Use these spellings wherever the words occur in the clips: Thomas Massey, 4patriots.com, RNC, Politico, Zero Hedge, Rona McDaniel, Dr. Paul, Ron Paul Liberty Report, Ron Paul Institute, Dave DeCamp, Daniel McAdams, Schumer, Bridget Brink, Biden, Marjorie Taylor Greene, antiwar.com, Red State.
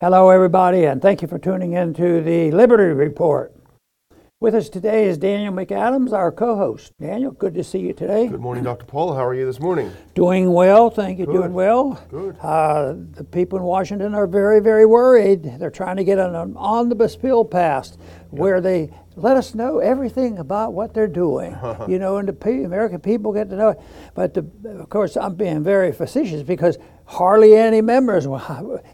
Hello, everybody, and thank you for tuning in to the Liberty Report. With us today is Daniel McAdams, our co-host. Daniel, good to see you today. Good morning, Dr. Paul. How are you this morning? Doing well, thank you. Good. Doing well. Good. The people in Washington are very, very worried. They're trying to get an omnibus bill passed where they let us know everything about what they're doing, you know, and the American people get to know it. But of course, I'm being very facetious because hardly any members,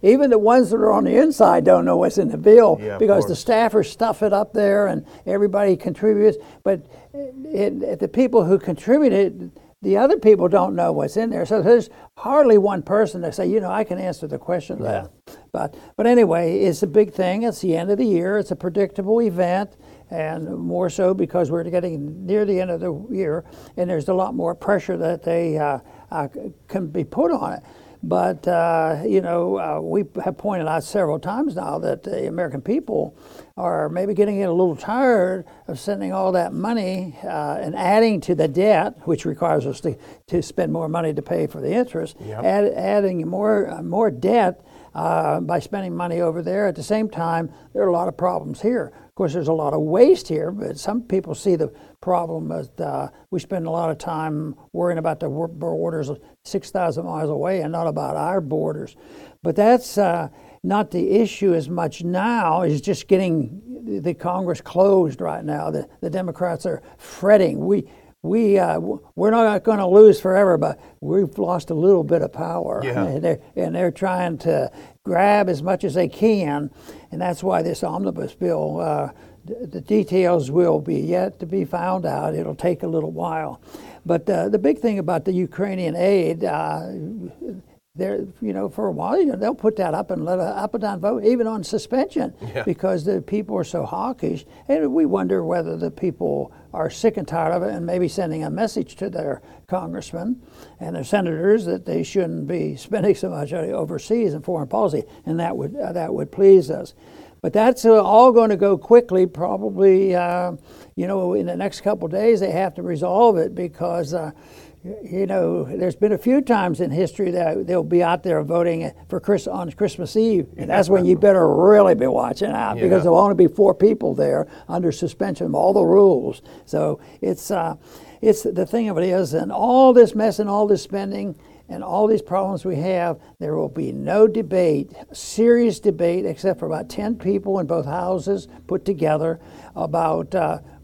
even the ones that are on the inside, don't know what's in the bill because the staffers stuff it up there and everybody contributes. But the people who contributed, the other people don't know what's in there. So there's hardly one person that say, you know, I can answer the question that. But anyway, it's a big thing. It's the end of the year. It's a predictable event, and more so because we're getting near the end of the year, and there's a lot more pressure that they can be put on it. But, you know, we have pointed out several times now that the American people are maybe getting a little tired of sending all that money and adding to the debt, which requires us to spend more money to pay for the interest, adding more debt by spending money over there. At the same time, there are a lot of problems here. Of course, there's a lot of waste here, but some people see the problem as we spend a lot of time worrying about the borders 6,000 miles away and not about our borders. But that's not the issue as much now. It's just getting the Congress closed right now. The Democrats are fretting. We're not going to lose forever, but we've lost a little bit of power. Yeah. And they're trying to grab as much as they can, and that's why this omnibus bill, the details will be yet to be found out. It'll take a little while. But the big thing about the Ukrainian aid, for a while, you know, they'll put that up and let an up and down vote, even on suspension, because the people are so hawkish. And we wonder whether the people are sick and tired of it and maybe sending a message to their congressmen and their senators that they shouldn't be spending so much overseas in foreign policy, and that would please us. But that's all going to go quickly, probably, in the next couple of days they have to resolve it because you know, there's been a few times in history that they'll be out there voting for on Christmas Eve, and that's when you better really be watching out because there'll only be 4 people there under suspension of all the rules. So it's the thing of it is, and all this mess and all this spending and all these problems we have, there will be no debate, serious debate, except for about 10 people in both houses put together about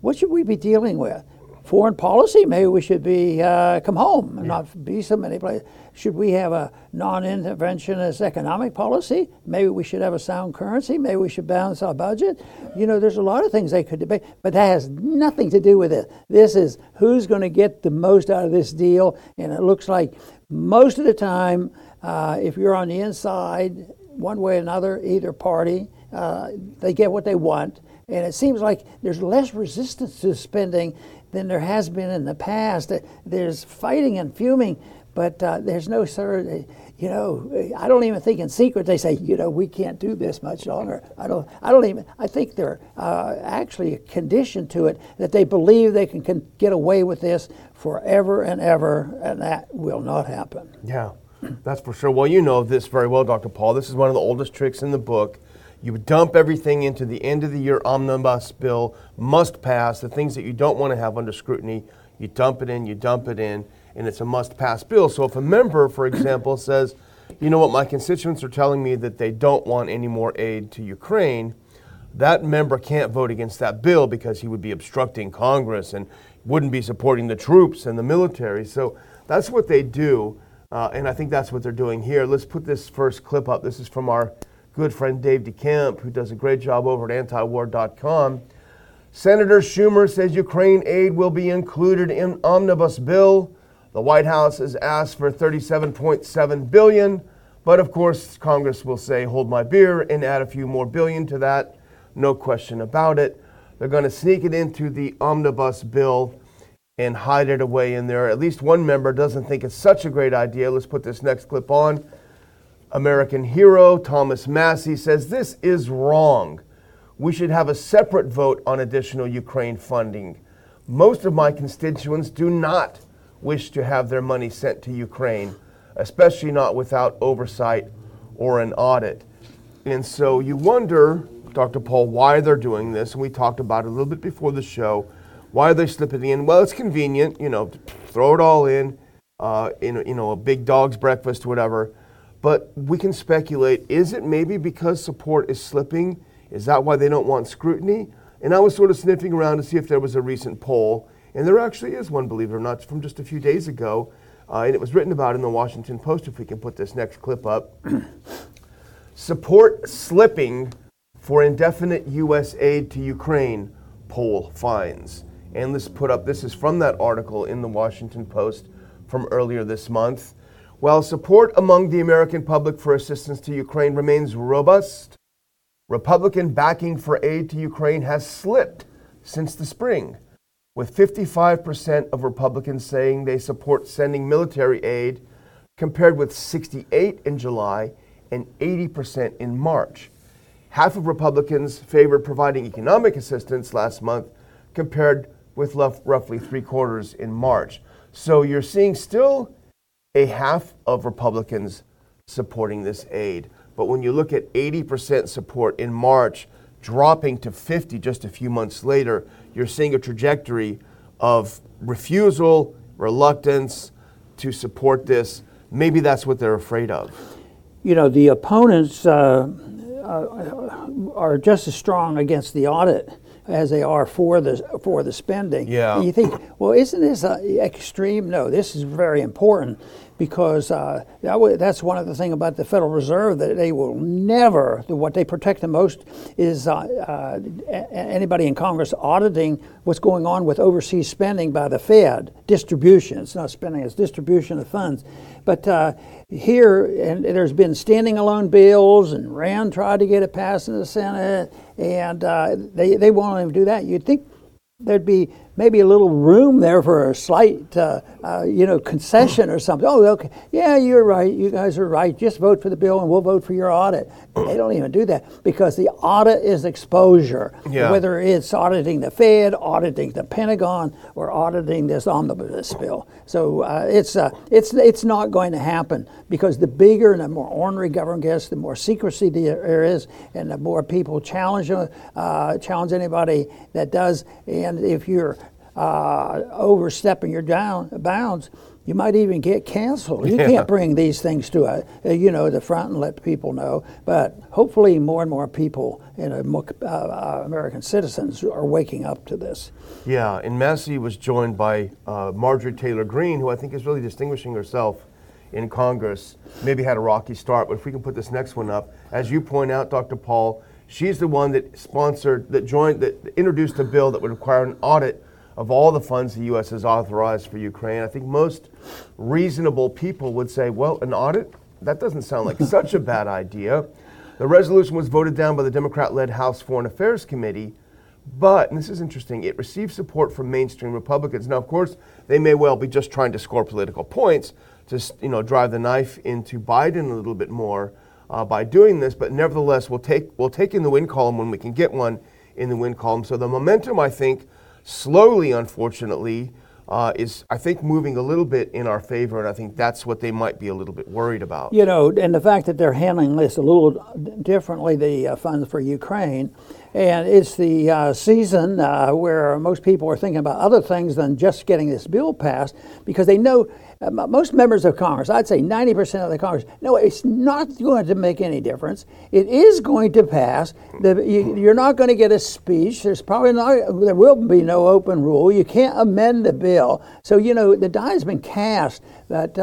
what should we be dealing with. Foreign policy, maybe we should be come home and not be so many places. Should we have a non-interventionist economic policy? Maybe we should have a sound currency. Maybe we should balance our budget. You know, there's a lot of things they could debate, but that has nothing to do with it. This is who's going to get the most out of this deal, and it looks like most of the time, if you're on the inside, one way or another, either party, they get what they want. And it seems like there's less resistance to spending than there has been in the past. There's fighting and fuming, but there's no sort of, you know, I don't even think in secret they say, you know, we can't do this much longer. I think they're actually conditioned to it, that they believe they can get away with this forever and ever, and that will not happen. Yeah, that's for sure. Well, you know this very well, Dr. Paul. This is one of the oldest tricks in the book. You dump everything into the end of the year omnibus bill, must pass, the things that you don't want to have under scrutiny, you dump it in, and it's a must pass bill. So if a member, for example, says, you know what, my constituents are telling me that they don't want any more aid to Ukraine, that member can't vote against that bill because he would be obstructing Congress and wouldn't be supporting the troops and the military. So that's what they do, and I think that's what they're doing here. Let's put this first clip up. This is from our good friend Dave DeCamp, who does a great job over at antiwar.com. Senator Schumer says Ukraine aid will be included in omnibus bill. The White House has asked for $37.7 billion, but of course Congress will say, hold my beer, and add a few more billion to that. No question about it. They're going to sneak it into the omnibus bill and hide it away in there. At least one member doesn't think it's such a great idea. Let's put this next clip on. American hero Thomas Massey says this is wrong. We should have a separate vote on additional Ukraine funding. Most of my constituents do not wish to have their money sent to Ukraine, especially not without oversight or an audit. And so you wonder, Dr. Paul, why they're doing this. And we talked about it a little bit before the show. Why are they slipping in? Well, it's convenient, you know, throw it all in you know, a big dog's breakfast, whatever. But we can speculate, is it maybe because support is slipping? Is that why they don't want scrutiny? And I was sort of sniffing around to see if there was a recent poll. And there actually is one, believe it or not, from just a few days ago. And it was written about in the Washington Post, if we can put this next clip up. Support slipping for indefinite U.S. aid to Ukraine, poll finds. And this put up, this is from that article in the Washington Post from earlier this month. While support among the American public for assistance to Ukraine remains robust, Republican backing for aid to Ukraine has slipped since the spring, with 55% of Republicans saying they support sending military aid, compared with 68% in July and 80% in March. Half of Republicans favored providing economic assistance last month, compared with roughly three-quarters in March. So you're seeing still a half of Republicans supporting this aid. But when you look at 80% support in March, dropping to 50 just a few months later, you're seeing a trajectory of refusal, reluctance to support this. Maybe that's what they're afraid of. You know, the opponents are just as strong against the audit as they are for the spending. Yeah. And you think, well, isn't this extreme? No, this is very important, because that's one of the things about the Federal Reserve, that they will never, what they protect the most is anybody in Congress auditing what's going on with overseas spending by the Fed, distribution. It's not spending, it's distribution of funds. But here, and there's been standing alone bills, and Rand tried to get it passed in the Senate, and they won't even do that. You'd think there'd be maybe a little room there for a slight, concession or something. Oh, okay, yeah, you're right. You guys are right. Just vote for the bill, and we'll vote for your audit. They don't even do that, because the audit is exposure. Yeah. Whether it's auditing the Fed, auditing the Pentagon, or auditing this omnibus bill. So it's not going to happen, because the bigger and the more ornery government gets, the more secrecy there is, and the more people challenge anybody that does. And if you're overstepping your bounds, you might even get canceled. You can't bring these things to the front and let people know. But hopefully, more and more people, American citizens, are waking up to this. Yeah, and Massey was joined by Marjorie Taylor Greene, who I think is really distinguishing herself in Congress. Maybe had a rocky start, but if we can put this next one up, as you point out, Dr. Paul, she's the one that introduced a bill that would require an audit of all the funds the U.S. has authorized for Ukraine. I think most reasonable people would say, well, an audit? That doesn't sound like such a bad idea. The resolution was voted down by the Democrat-led House Foreign Affairs Committee, but, and this is interesting, it received support from mainstream Republicans. Now, of course, they may well be just trying to score political points to, drive the knife into Biden a little bit more by doing this, but nevertheless, we'll take in the win column when we can get one in the win column. So the momentum, I think, slowly, unfortunately, is, I think, moving a little bit in our favor, and I think that's what they might be a little bit worried about. And the fact that they're handling this a little differently, the funds for Ukraine, and it's the season where most people are thinking about other things than just getting this bill passed, because they know most members of Congress, I'd say 90% of the Congress, no, it's not going to make any difference. It is going to pass. You're not going to get a speech. There will be no open rule. You can't amend the bill. So, the die has been cast. That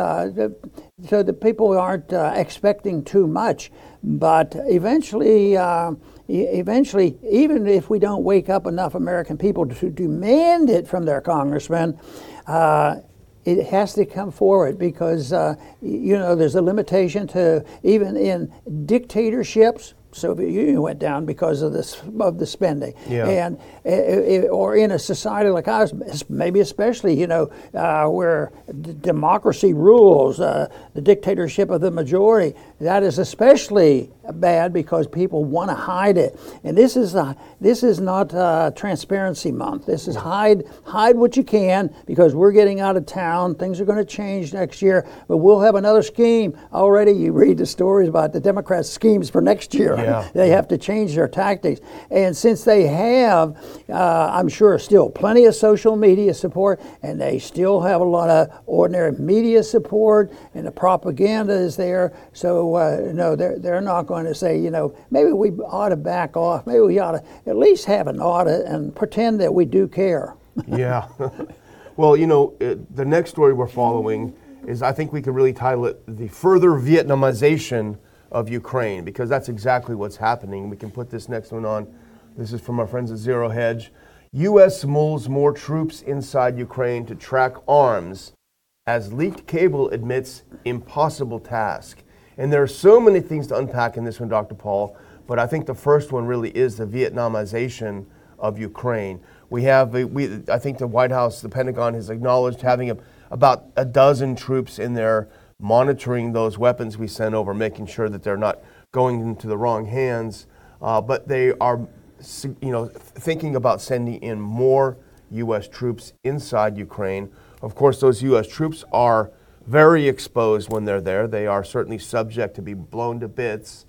so the people aren't expecting too much, but eventually, even if we don't wake up enough American people to demand it from their congressmen, it has to come forward, because there's a limitation to, even in dictatorships. Soviet Union went down because of this, of the spending, and or in a society like ours, maybe especially where democracy rules, the dictatorship of the majority. That is especially bad because people want to hide it. And this is not Transparency Month. This is hide what you can, because we're getting out of town. Things are going to change next year, but we'll have another scheme. Already you read the stories about the Democrats' schemes for next year. Yeah. They have to change their tactics. And since they have, I'm sure, still plenty of social media support, and they still have a lot of ordinary media support, and the propaganda is there. So, no, they're not going to say, maybe we ought to back off. Maybe we ought to at least have an audit and pretend that we do care. Yeah. Well, the next story we're following is, I think we could really title it the further Vietnamization of Ukraine, because that's exactly what's happening. We can put this next one on. This is from our friends at Zero Hedge. U.S. mulls more troops inside Ukraine to track arms, as leaked cable admits impossible task. And there are so many things to unpack in this one, Dr. Paul, but I think the first one really is the Vietnamization of Ukraine. I think the White House, the Pentagon, has acknowledged having about a dozen troops in there monitoring those weapons we sent over, making sure that they're not going into the wrong hands. But they are, thinking about sending in more U.S. troops inside Ukraine. Of course, those U.S. troops are very exposed when they're there. They are certainly subject to be blown to bits,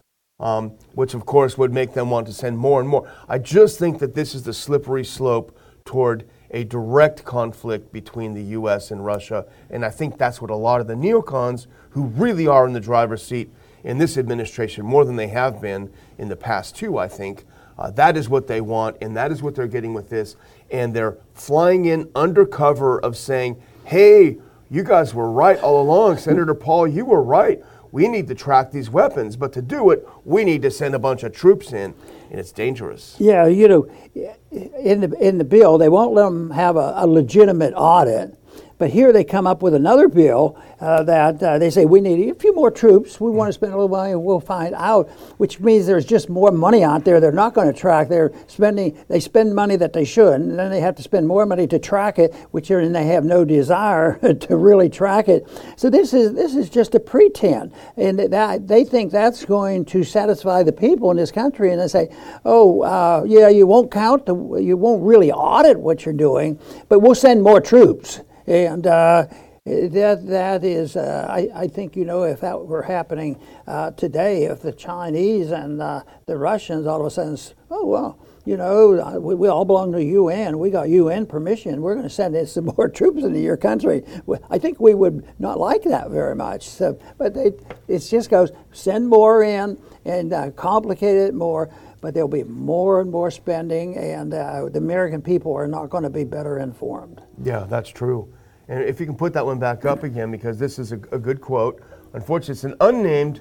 which of course would make them want to send more and more. I just think that this is the slippery slope toward a direct conflict between the U.S. and Russia, and I think that's what a lot of the neocons, who really are in the driver's seat in this administration more than they have been in the past two, I think, that is what they want, and that is what they're getting with this, and they're flying in under cover of saying, hey, you guys were right all along. Senator Paul, you were right. We need to track these weapons, but to do it, we need to send a bunch of troops in, and it's dangerous. Yeah, in the bill, they won't let them have a legitimate audit, but here they come up with another bill that they say we need a few more troops. We want to spend a little money, and we'll find out, which means there's just more money out there. They're not going to track. They spend money that they shouldn't, and then they have to spend more money to track it, and they have no desire to really track it. So this is just a pretend, and that they think that's going to satisfy the people in this country. And they say, you won't count, you won't really audit what you're doing, but we'll send more troops. And that is, I think, if that were happening today, if the Chinese and the Russians all of a sudden, we all belong to the UN. We got UN permission. We're going to send in some more troops into your country. I think we would not like that very much. So, but it just goes, send more in and complicate it more. But there'll be more and more spending, and the American people are not going to be better informed. Yeah, that's true. And if you can put that one back up again, because this is a good quote. Unfortunately, it's an unnamed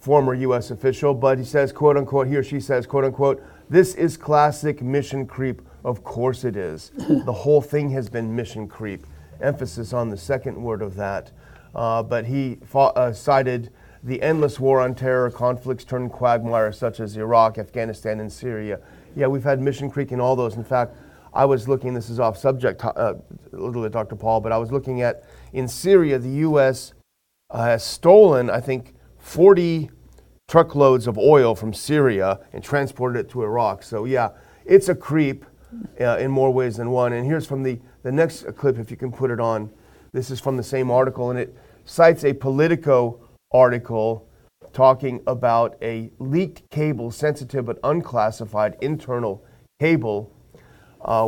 former U.S. official, but he says, quote unquote, he or she says, quote unquote, this is classic mission creep. Of course it is. The whole thing has been mission creep. Emphasis on the second word of that. But he cited the endless war on terror, conflicts turned quagmires such as Iraq, Afghanistan, and Syria. Yeah, we've had mission creep in all those. In fact, I was looking, this is off subject a little bit, Dr. Paul, but I was looking at, in Syria, the U.S. has stolen, I think, 40 truckloads of oil from Syria and transported it to Iraq. So yeah, it's a creep in more ways than one. And here's from the next clip, if you can put it on. This is from the same article, and it cites a Politico article talking about a leaked cable, sensitive but unclassified internal cable,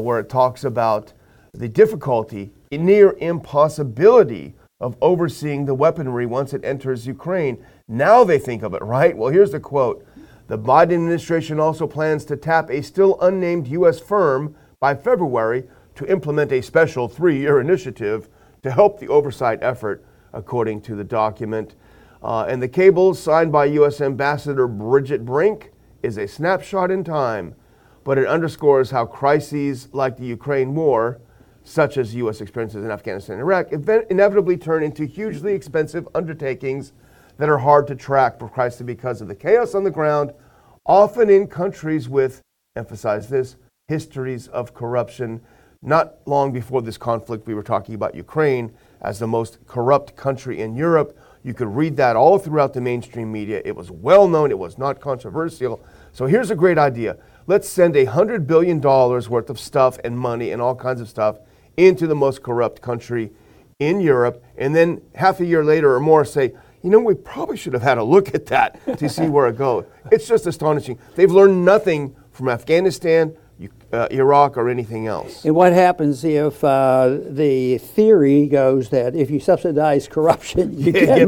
where it talks about the difficulty, near impossibility of overseeing the weaponry once it enters Ukraine. Now they think of it, right? Well, here's the quote. The Biden administration also plans to tap a still unnamed U.S. firm by February to implement a special 3-year initiative to help the oversight effort, according to the document. And the cable, signed by U.S. Ambassador Bridget Brink, is a snapshot in time, but it underscores how crises like the Ukraine war, such as U.S. experiences in Afghanistan and Iraq, inevitably turn into hugely expensive undertakings that are hard to track, precisely because of the chaos on the ground, often in countries with, emphasize this, histories of corruption. Not long before this conflict, we were talking about Ukraine as the most corrupt country in Europe. You could read that all throughout the mainstream media. It was well known. It was not controversial. So here's a great idea. Let's send $100 billion worth of stuff and money and all kinds of stuff into the most corrupt country in Europe, and then half a year later or more say, you know, we probably should have had a look at that to see where it goes. It's just astonishing. They've learned nothing from Afghanistan, Iraq, or anything else. And what happens if the theory goes that if you subsidize corruption, you get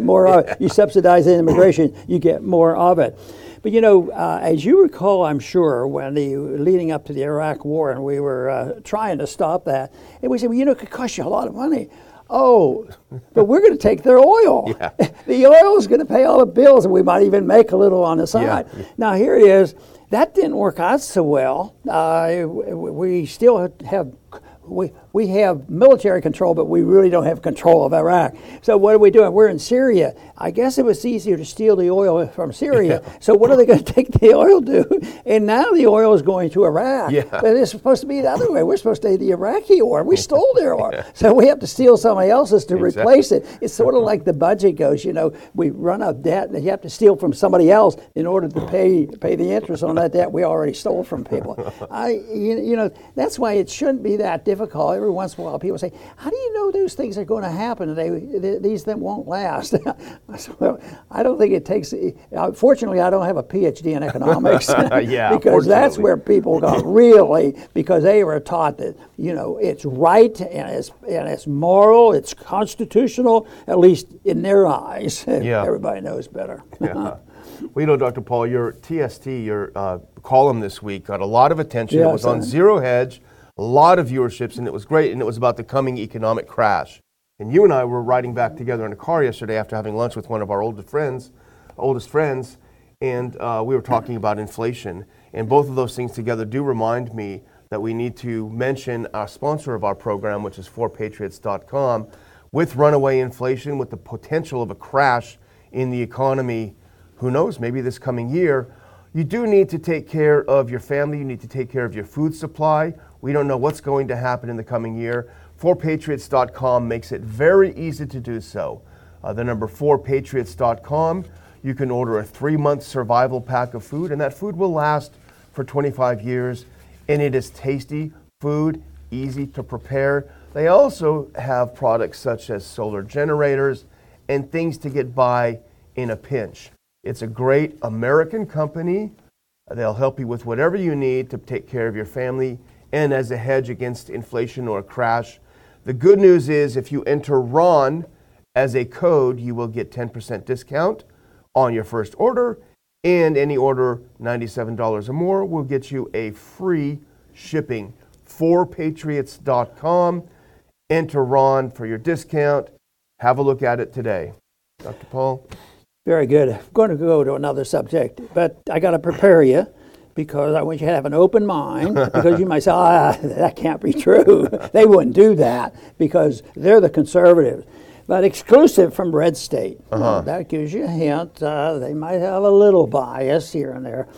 more of it. You subsidize immigration, you get more of it. But, you know, as you recall, I'm sure, when leading up to the Iraq War, and we were trying to stop that, and we said, well, you know, it could cost you a lot of money. Oh, but we're going to take their oil. Yeah. The oil is going to pay all the bills, and we might even make a little on the side. Yeah. Now, here it is. That didn't work out so well. We still have... We have military control, but we really don't have control of Iraq. So what are we doing? We're in Syria. I guess it was easier to steal the oil from Syria. Yeah. So what are they going to take the oil to? And now the oil is going to Iraq. Yeah. But it's supposed to be the other way. We're supposed to take the Iraqi oil. We stole their oil. Yeah. So we have to steal somebody else's to replace it. It's sort of like the budget goes, you know, we run out debt and you have to steal from somebody else in order to pay the interest on that debt we already stole from people. You know, that's why it shouldn't be that difficult. Every once in a while, people say, "How do you know those things are going to happen? These things won't last." Well, I don't think it takes. Fortunately, I don't have a PhD in economics, because that's where people got really, because they were taught that, you know, it's right and it's moral, it's constitutional, at least in their eyes. Yeah. Everybody knows better. Yeah. Well, you know, Dr. Paul, your TST, your column this week got a lot of attention. Yes, it was on Zero Hedge. A lot of viewerships, and it was great, and it was about the coming economic crash. And you and I were riding back together in a car yesterday after having lunch with one of our oldest friends, and we were talking about inflation. And both of those things together do remind me that we need to mention our sponsor of our program, which is 4patriots.com, with runaway inflation, with the potential of a crash in the economy, who knows, maybe this coming year. You do need to take care of your family. You need to take care of your food supply. We don't know what's going to happen in the coming year. 4patriots.com makes it very easy to do so. The number 4patriots.com. You can order a 3-month survival pack of food, and that food will last for 25 years. And it is tasty food, easy to prepare. They also have products such as solar generators and things to get by in a pinch. It's a great American company. They'll help you with whatever you need to take care of your family and as a hedge against inflation or a crash. The good news is if you enter RON as a code, you will get 10% discount on your first order, and any order $97 or more will get you a free shipping. 4patriots.com. Enter RON for your discount. Have a look at it today. Dr. Paul? Very good. I'm going to go to another subject, but I got to prepare you, because I want you to have an open mind, because you might say, that can't be true. They wouldn't do that because they're the conservatives. But exclusive from Red State. Well, that gives you a hint. They might have a little bias here and there.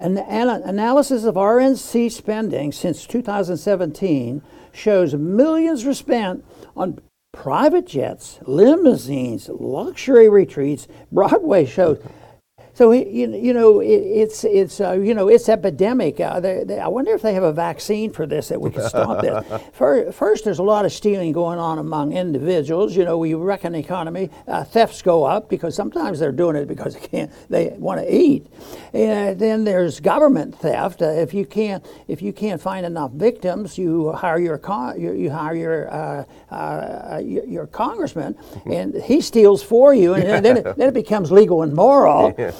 An analysis of RNC spending since 2017 shows millions were spent on private jets, limousines, luxury retreats, Broadway shows. So you know, it's epidemic. I wonder if they have a vaccine for this, that we can stop this. First, there's a lot of stealing going on among individuals. You know, we reckon the economy, thefts go up because sometimes they're doing it because they want to eat. And then there's government theft. If you can't find enough victims, you hire your congressman, and he steals for you, and then it becomes legal and moral. Yeah.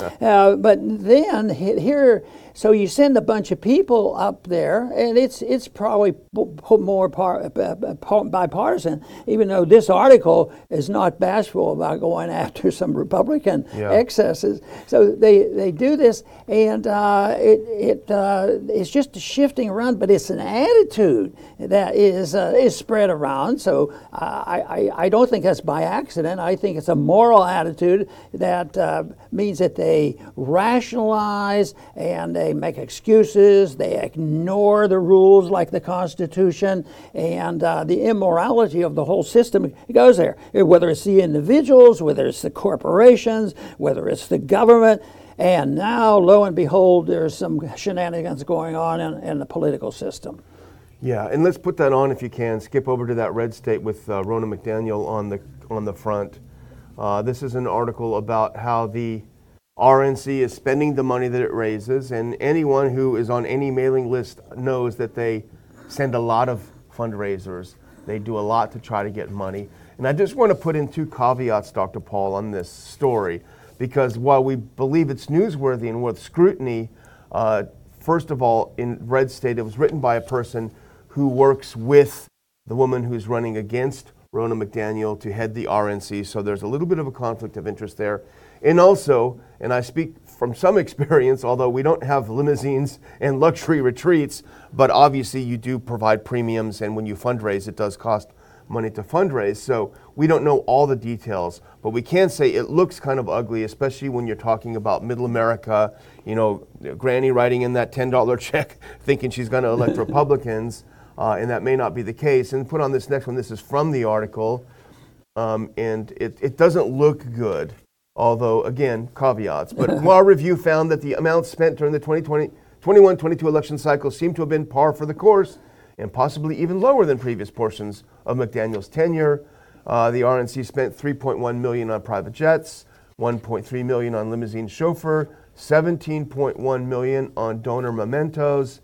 But then here, so you send a bunch of people up there, and it's probably more bipartisan, even though this article is not bashful about going after some Republican excesses. So they do this, and it's just a shifting around, but it's an attitude that is spread around. So I don't think that's by accident. I think it's a moral attitude that means that they They rationalize and they make excuses. They ignore the rules like the Constitution, and the immorality of the whole system goes there. Whether it's the individuals, whether it's the corporations, whether it's the government. And now, lo and behold, there's some shenanigans going on in the political system. Yeah, and let's put that on if you can. Skip over to that Red State with Rona McDaniel on the front. This is an article about how the RNC is spending the money that it raises, and anyone who is on any mailing list knows that they send a lot of fundraisers. They do a lot to try to get money. And I just want to put in two caveats, Dr. Paul, on this story, because while we believe it's newsworthy and worth scrutiny, first of all, in Red State, it was written by a person who works with the woman who's running against Rona McDaniel to head the RNC, so there's a little bit of a conflict of interest there. And also, and I speak from some experience, although we don't have limousines and luxury retreats, but obviously you do provide premiums, and when you fundraise, it does cost money to fundraise, so we don't know all the details, but we can say it looks kind of ugly, especially when you're talking about middle America, you know, granny writing in that $10 check thinking she's going to elect Republicans. And that may not be the case. And put on this next one. This is from the article, and it doesn't look good, although, again, caveats. But our review found that the amounts spent during the 2021-22 election cycle seemed to have been par for the course and possibly even lower than previous portions of McDaniel's tenure. The RNC spent $3.1 million on private jets, $1.3 million on limousine chauffeur, $17.1 million on donor mementos,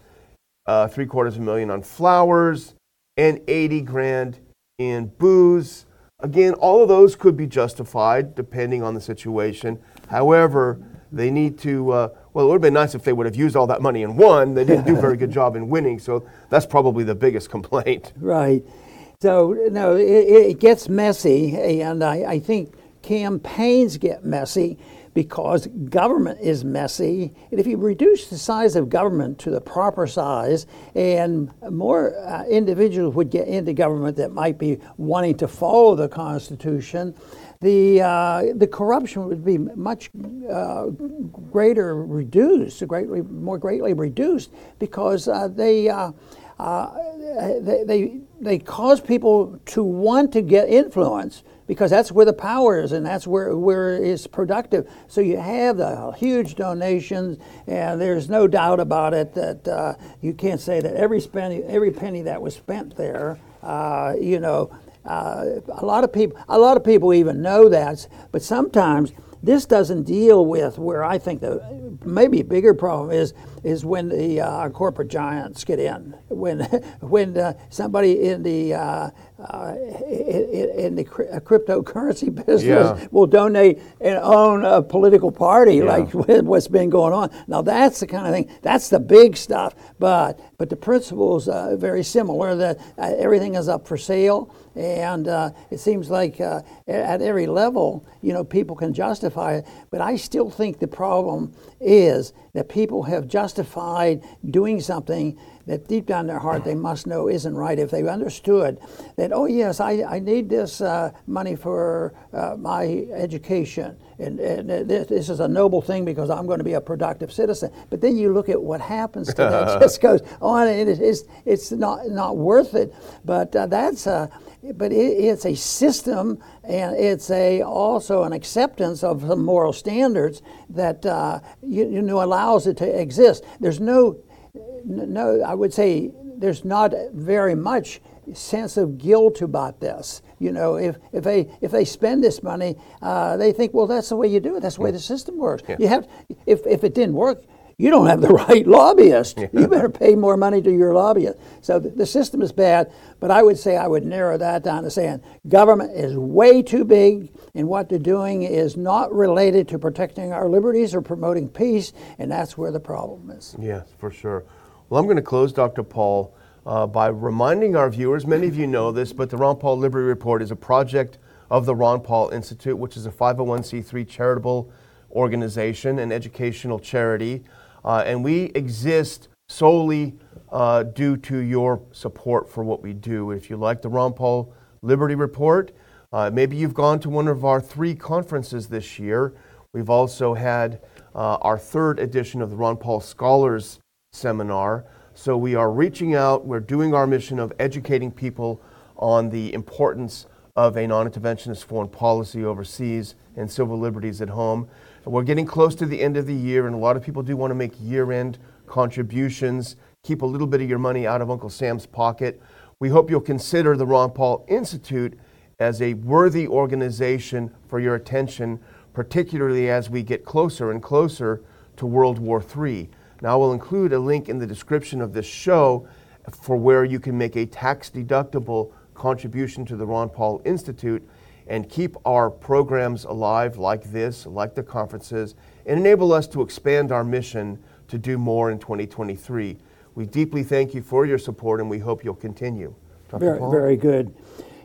$750,000 on flowers, and $80,000 in booze. Again, all of those could be justified depending on the situation. However, they need to, it would have been nice if they would have used all that money and won. They didn't do a very good job in winning, so that's probably the biggest complaint. Right. So, no, it gets messy, and I think campaigns get messy, because government is messy, and if you reduce the size of government to the proper size, and more individuals would get into government that might be wanting to follow the Constitution, the corruption would be much greatly reduced, because they cause people to want to get influence, because that's where the power is and that's where it's productive. So you have the huge donations, and there's no doubt about it that you can't say that every penny that was spent there, a lot of people even know that, but sometimes this doesn't deal with where I think the maybe bigger problem is when the corporate giants get in, when somebody in the cryptocurrency business will donate and own a political party, like what's been going on. Now that's the kind of thing. That's the big stuff. But the principles are very similar. That everything is up for sale, and it seems like at every level, people can justify it. But I still think the problem is that people have justified doing something that deep down their heart they must know isn't right. If they understood that, oh yes, I need this money for my education, and this is a noble thing because I'm going to be a productive citizen. But then you look at what happens to that; it just goes on, and it's not worth it. But it's a system, and it's also an acceptance of some moral standards that allows it to exist. There's no, I would say there's not very much sense of guilt about this. If they spend this money, they think, well, that's the way you do it. That's the way the system works. Yeah. You have, if it didn't work, you don't have the right lobbyist. Yeah. You better pay more money to your lobbyist. So the system is bad, but I would say I would narrow that down to saying government is way too big, and what they're doing is not related to protecting our liberties or promoting peace, and that's where the problem is. Yes, for sure. Well, I'm going to close, Dr. Paul, by reminding our viewers, many of you know this, but the Ron Paul Liberty Report is a project of the Ron Paul Institute, which is a 501c3 charitable organization and educational charity. And we exist solely due to your support for what we do. If you like the Ron Paul Liberty Report, maybe you've gone to one of our 3 conferences this year. We've also had our third edition of the Ron Paul Scholars Seminar. So we are reaching out, we're doing our mission of educating people on the importance of a non-interventionist foreign policy overseas and civil liberties at home. We're getting close to the end of the year, and a lot of people do want to make year-end contributions, keep a little bit of your money out of Uncle Sam's pocket. We hope you'll consider the Ron Paul Institute as a worthy organization for your attention, particularly as we get closer and closer to World War III. Now, we'll include a link in the description of this show for where you can make a tax-deductible contribution to the Ron Paul Institute and keep our programs alive like this, like the conferences, and enable us to expand our mission to do more in 2023. We deeply thank you for your support, and we hope you'll continue. Dr. Paul? Very good.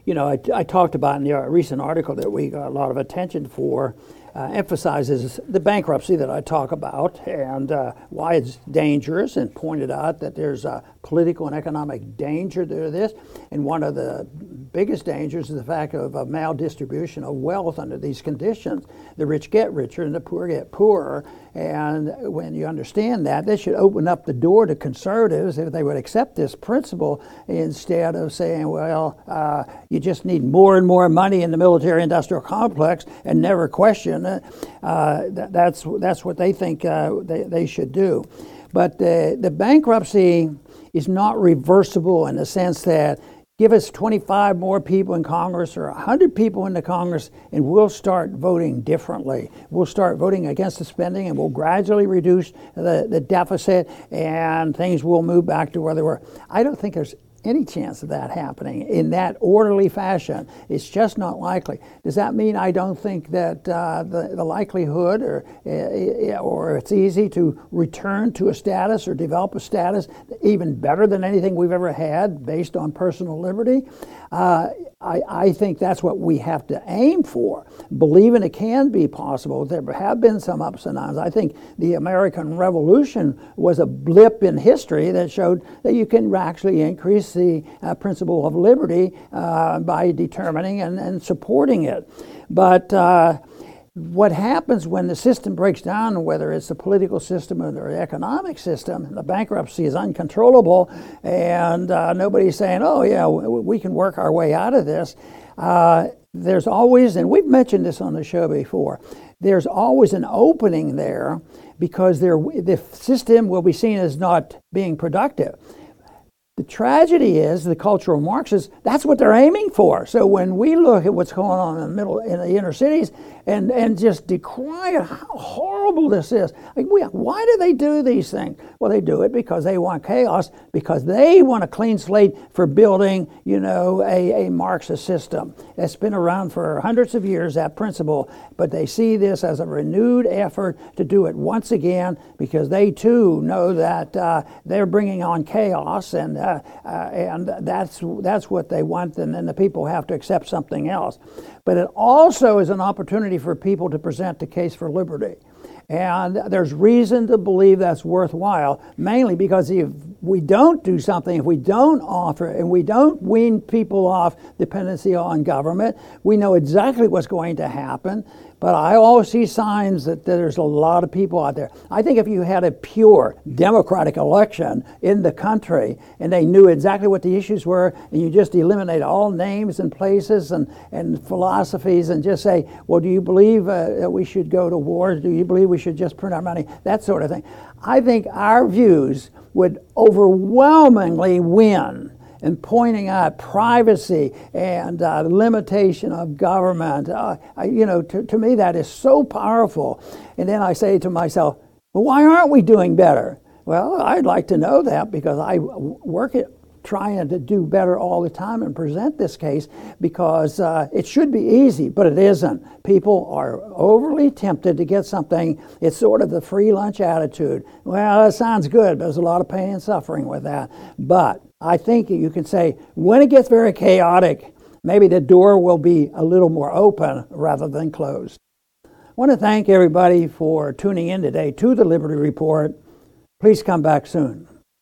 You know, I talked about in the recent article that we got a lot of attention for, emphasizes the bankruptcy that I talk about and why it's dangerous, and pointed out that there's a political and economic danger to this. And one of the biggest dangers is the fact of a maldistribution of wealth under these conditions. The rich get richer and the poor get poorer. And when you understand that, that should open up the door to conservatives if they would accept this principle, instead of saying, well, you just need more and more money in the military-industrial complex and never question it. That's what they think they should do. But the bankruptcy is not reversible in the sense that give us 25 more people in Congress or 100 people in the Congress, and we'll start voting differently. We'll start voting against the spending, and we'll gradually reduce the deficit, and things will move back to where they were. I don't think there's any chance of that happening in that orderly fashion. It's just not likely. Does that mean I don't think that the likelihood or it's easy to return to a status or develop a status even better than anything we've ever had based on personal liberty? I think that's what we have to aim for, believing it can be possible. There have been some ups and downs. I think the American Revolution was a blip in history that showed that you can actually increase the principle of liberty by determining and supporting it. But what happens when the system breaks down, whether it's the political system or the economic system, the bankruptcy is uncontrollable, and nobody's saying, oh yeah, we can work our way out of this. There's always, and we've mentioned this on the show before, there's always an opening there, because the system will be seen as not being productive. The tragedy is the cultural Marxists, that's what they're aiming for. So when we look at what's going on in the inner cities and just decry how horrible this is, why do they do these things? Well, they do it because they want chaos, because they want a clean slate for building, a Marxist system. It's been around for hundreds of years, that principle, but they see this as a renewed effort to do it once again, because they too know that they're bringing on chaos, and that's what they want, and then the people have to accept something else. But it also is an opportunity for people to present the case for liberty. And there's reason to believe that's worthwhile, mainly because if we don't do something, if we don't offer and we don't wean people off dependency on government, we know exactly what's going to happen. But I always see signs that there's a lot of people out there. I think if you had a pure democratic election in the country and they knew exactly what the issues were, and you just eliminate all names and places and philosophies and just say, well, do you believe that we should go to war? Do you believe we should just print our money? That sort of thing. I think our views would overwhelmingly win. And pointing out privacy and limitation of government, to me that is so powerful. And then I say to myself, well, why aren't we doing better? Well, I'd like to know that, because I work at trying to do better all the time and present this case, because it should be easy, but it isn't. People are overly tempted to get something. It's sort of the free lunch attitude. Well, that sounds good, but there's a lot of pain and suffering with that. But I think you can say, when it gets very chaotic, maybe the door will be a little more open rather than closed. I want to thank everybody for tuning in today to the Liberty Report. Please come back soon.